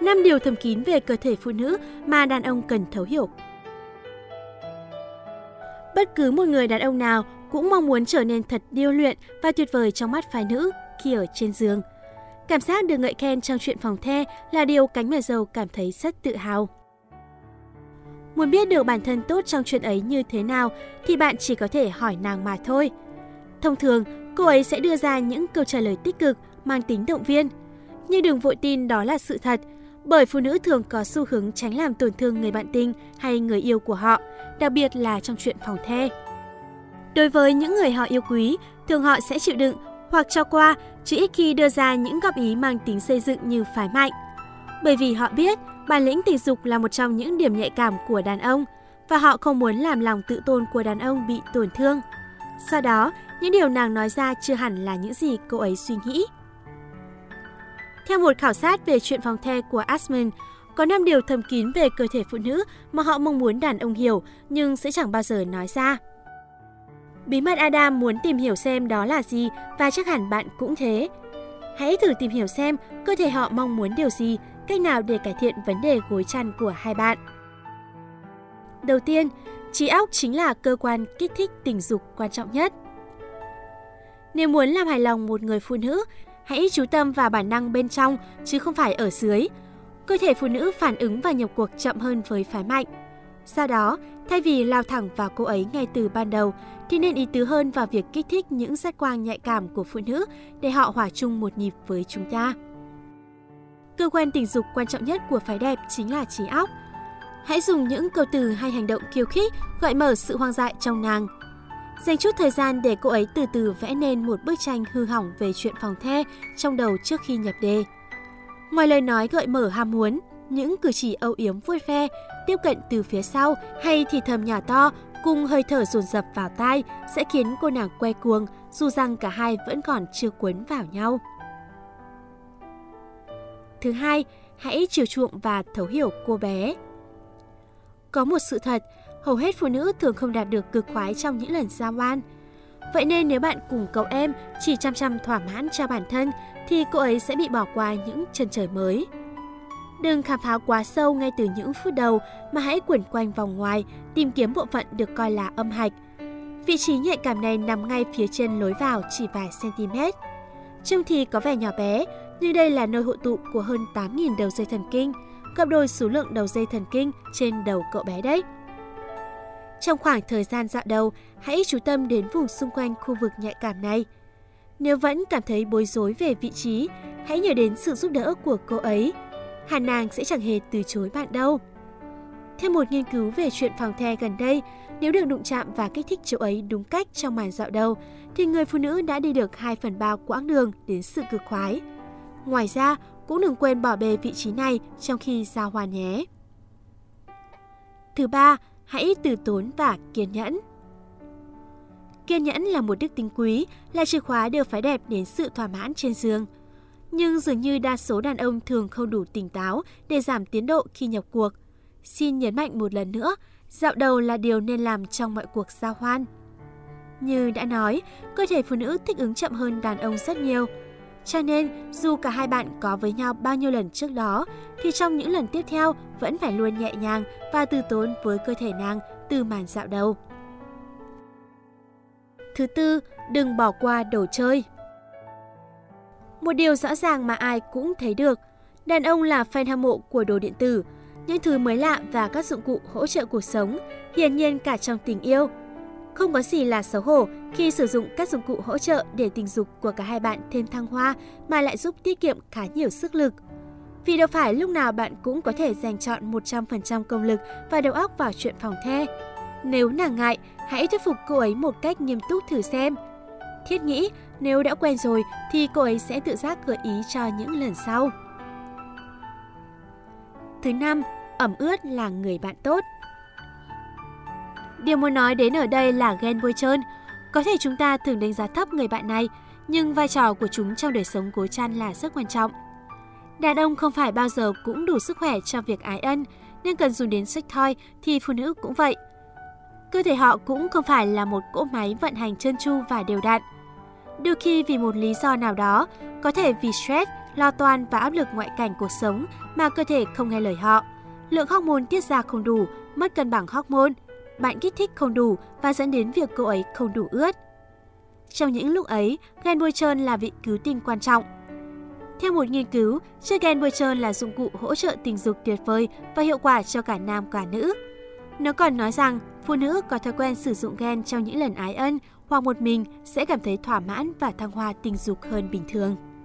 5 điều thầm kín về cơ thể phụ nữ mà đàn ông cần thấu hiểu. Bất cứ một người đàn ông nào cũng mong muốn trở nên thật điêu luyện và tuyệt vời trong mắt phái nữ khi ở trên giường. Cảm giác được ngợi khen trong chuyện phòng the là điều cánh mày râu cảm thấy rất tự hào. Muốn biết được bản thân tốt trong chuyện ấy như thế nào thì bạn chỉ có thể hỏi nàng mà thôi. Thông thường, cô ấy sẽ đưa ra những câu trả lời tích cực, mang tính động viên. Nhưng đừng vội tin đó là sự thật, bởi phụ nữ thường có xu hướng tránh làm tổn thương người bạn tình hay người yêu của họ, đặc biệt là trong chuyện phòng the. Đối với những người họ yêu quý, thường họ sẽ chịu đựng hoặc cho qua, chứ ít khi đưa ra những góp ý mang tính xây dựng như phái mạnh. Bởi vì họ biết bản lĩnh tình dục là một trong những điểm nhạy cảm của đàn ông và họ không muốn làm lòng tự tôn của đàn ông bị tổn thương. Do đó, những điều nàng nói ra chưa hẳn là những gì cô ấy suy nghĩ. Theo một khảo sát về chuyện phòng the của Asman, có 5 điều thầm kín về cơ thể phụ nữ mà họ mong muốn đàn ông hiểu nhưng sẽ chẳng bao giờ nói ra. Bí mật Adam muốn tìm hiểu xem đó là gì và chắc hẳn bạn cũng thế. Hãy thử tìm hiểu xem cơ thể họ mong muốn điều gì, cách nào để cải thiện vấn đề gối chăn của hai bạn. Đầu tiên, trí óc chính là cơ quan kích thích tình dục quan trọng nhất. Nếu muốn làm hài lòng một người phụ nữ, hãy chú tâm vào bản năng bên trong chứ không phải ở dưới. Cơ thể phụ nữ phản ứng và nhập cuộc chậm hơn với phái mạnh. Sau đó, thay vì lao thẳng vào cô ấy ngay từ ban đầu, thì nên ý tứ hơn vào việc kích thích những giác quan nhạy cảm của phụ nữ để họ hòa chung một nhịp với chúng ta. Cơ quan tình dục quan trọng nhất của phái đẹp chính là trí óc. Hãy dùng những câu từ hay hành động khiêu khích gợi mở sự hoang dại trong nàng. Dành chút thời gian để cô ấy từ từ vẽ nên một bức tranh hư hỏng về chuyện phòng the trong đầu trước khi nhập đề. Ngoài lời nói gợi mở ham muốn, những cử chỉ âu yếm vuốt ve, tiếp cận từ phía sau hay thì thầm nhỏ to cùng hơi thở dồn dập vào tai sẽ khiến cô nàng quay cuồng dù rằng cả hai vẫn còn chưa cuốn vào nhau. Thứ hai, hãy chiều chuộng và thấu hiểu cô bé. Có một sự thật, hầu hết phụ nữ thường không đạt được cực khoái trong những lần giao oan. Vậy nên nếu bạn cùng cậu em chỉ chăm chăm thỏa mãn cho bản thân thì cô ấy sẽ bị bỏ qua những chân trời mới. Đừng khám phá quá sâu ngay từ những phút đầu mà hãy quẩn quanh vòng ngoài, tìm kiếm bộ phận được coi là âm hạch. Vị trí nhạy cảm này nằm ngay phía trên lối vào chỉ vài cm. Trông thì có vẻ nhỏ bé, nhưng đây là nơi hội tụ của hơn 8.000 đầu dây thần kinh, gấp đôi số lượng đầu dây thần kinh trên đầu cậu bé đấy. Trong khoảng thời gian dạo đầu, hãy chú tâm đến vùng xung quanh khu vực nhạy cảm này. Nếu vẫn cảm thấy bối rối về vị trí, hãy nhớ đến sự giúp đỡ của cô ấy. Hẳn nàng sẽ chẳng hề từ chối bạn đâu. Theo một nghiên cứu về chuyện phòng the gần đây, nếu được đụng chạm và kích thích chỗ ấy đúng cách trong màn dạo đầu, thì người phụ nữ đã đi được 2/3 quãng đường đến sự cực khoái. Ngoài ra, cũng đừng quên bỏ bê vị trí này trong khi giao hoa nhé. Thứ ba, hãy từ tốn và kiên nhẫn. Kiên nhẫn là một đức tính quý, là chìa khóa đưa phái đẹp đến sự thỏa mãn trên giường. Nhưng dường như đa số đàn ông thường không đủ tỉnh táo để giảm tiến độ khi nhập cuộc. Xin nhấn mạnh một lần nữa, dạo đầu là điều nên làm trong mọi cuộc giao hoan. Như đã nói, cơ thể phụ nữ thích ứng chậm hơn đàn ông rất nhiều. Cho nên, dù cả hai bạn có với nhau bao nhiêu lần trước đó, thì trong những lần tiếp theo vẫn phải luôn nhẹ nhàng và từ tốn với cơ thể nàng từ màn dạo đầu. Thứ tư, đừng bỏ qua đồ chơi. Một điều rõ ràng mà ai cũng thấy được, đàn ông là fan hâm mộ của đồ điện tử, những thứ mới lạ và các dụng cụ hỗ trợ cuộc sống, hiển nhiên cả trong tình yêu. Không có gì là xấu hổ khi sử dụng các dụng cụ hỗ trợ để tình dục của cả hai bạn thêm thăng hoa mà lại giúp tiết kiệm khá nhiều sức lực. Vì đâu phải lúc nào bạn cũng có thể dành trọn 100% công lực và đầu óc vào chuyện phòng the. Nếu nàng ngại, hãy thuyết phục cô ấy một cách nghiêm túc thử xem. Thiết nghĩ nếu đã quen rồi thì cô ấy sẽ tự giác gợi ý cho những lần sau. Thứ năm, ẩm ướt là người bạn tốt. Điều muốn nói đến ở đây là ghen bôi trơn. Có thể chúng ta thường đánh giá thấp người bạn này, nhưng vai trò của chúng trong đời sống gối chăn là rất quan trọng. Đàn ông không phải bao giờ cũng đủ sức khỏe cho việc ái ân, nên cần dùng đến sex toy thì phụ nữ cũng vậy. Cơ thể họ cũng không phải là một cỗ máy vận hành trơn tru và đều đặn. Đôi khi vì một lý do nào đó, có thể vì stress, lo toan và áp lực ngoại cảnh cuộc sống mà cơ thể không nghe lời họ. Lượng hormone tiết ra không đủ, mất cân bằng hormone, bạn kích thích không đủ và dẫn đến việc cô ấy không đủ ướt. Trong những lúc ấy, gen bôi trơn là vị cứu tinh quan trọng. Theo một nghiên cứu, chiếc gen bôi trơn là dụng cụ hỗ trợ tình dục tuyệt vời và hiệu quả cho cả nam cả nữ. Nó còn nói rằng phụ nữ có thói quen sử dụng gen trong những lần ái ân hoặc một mình sẽ cảm thấy thỏa mãn và thăng hoa tình dục hơn bình thường.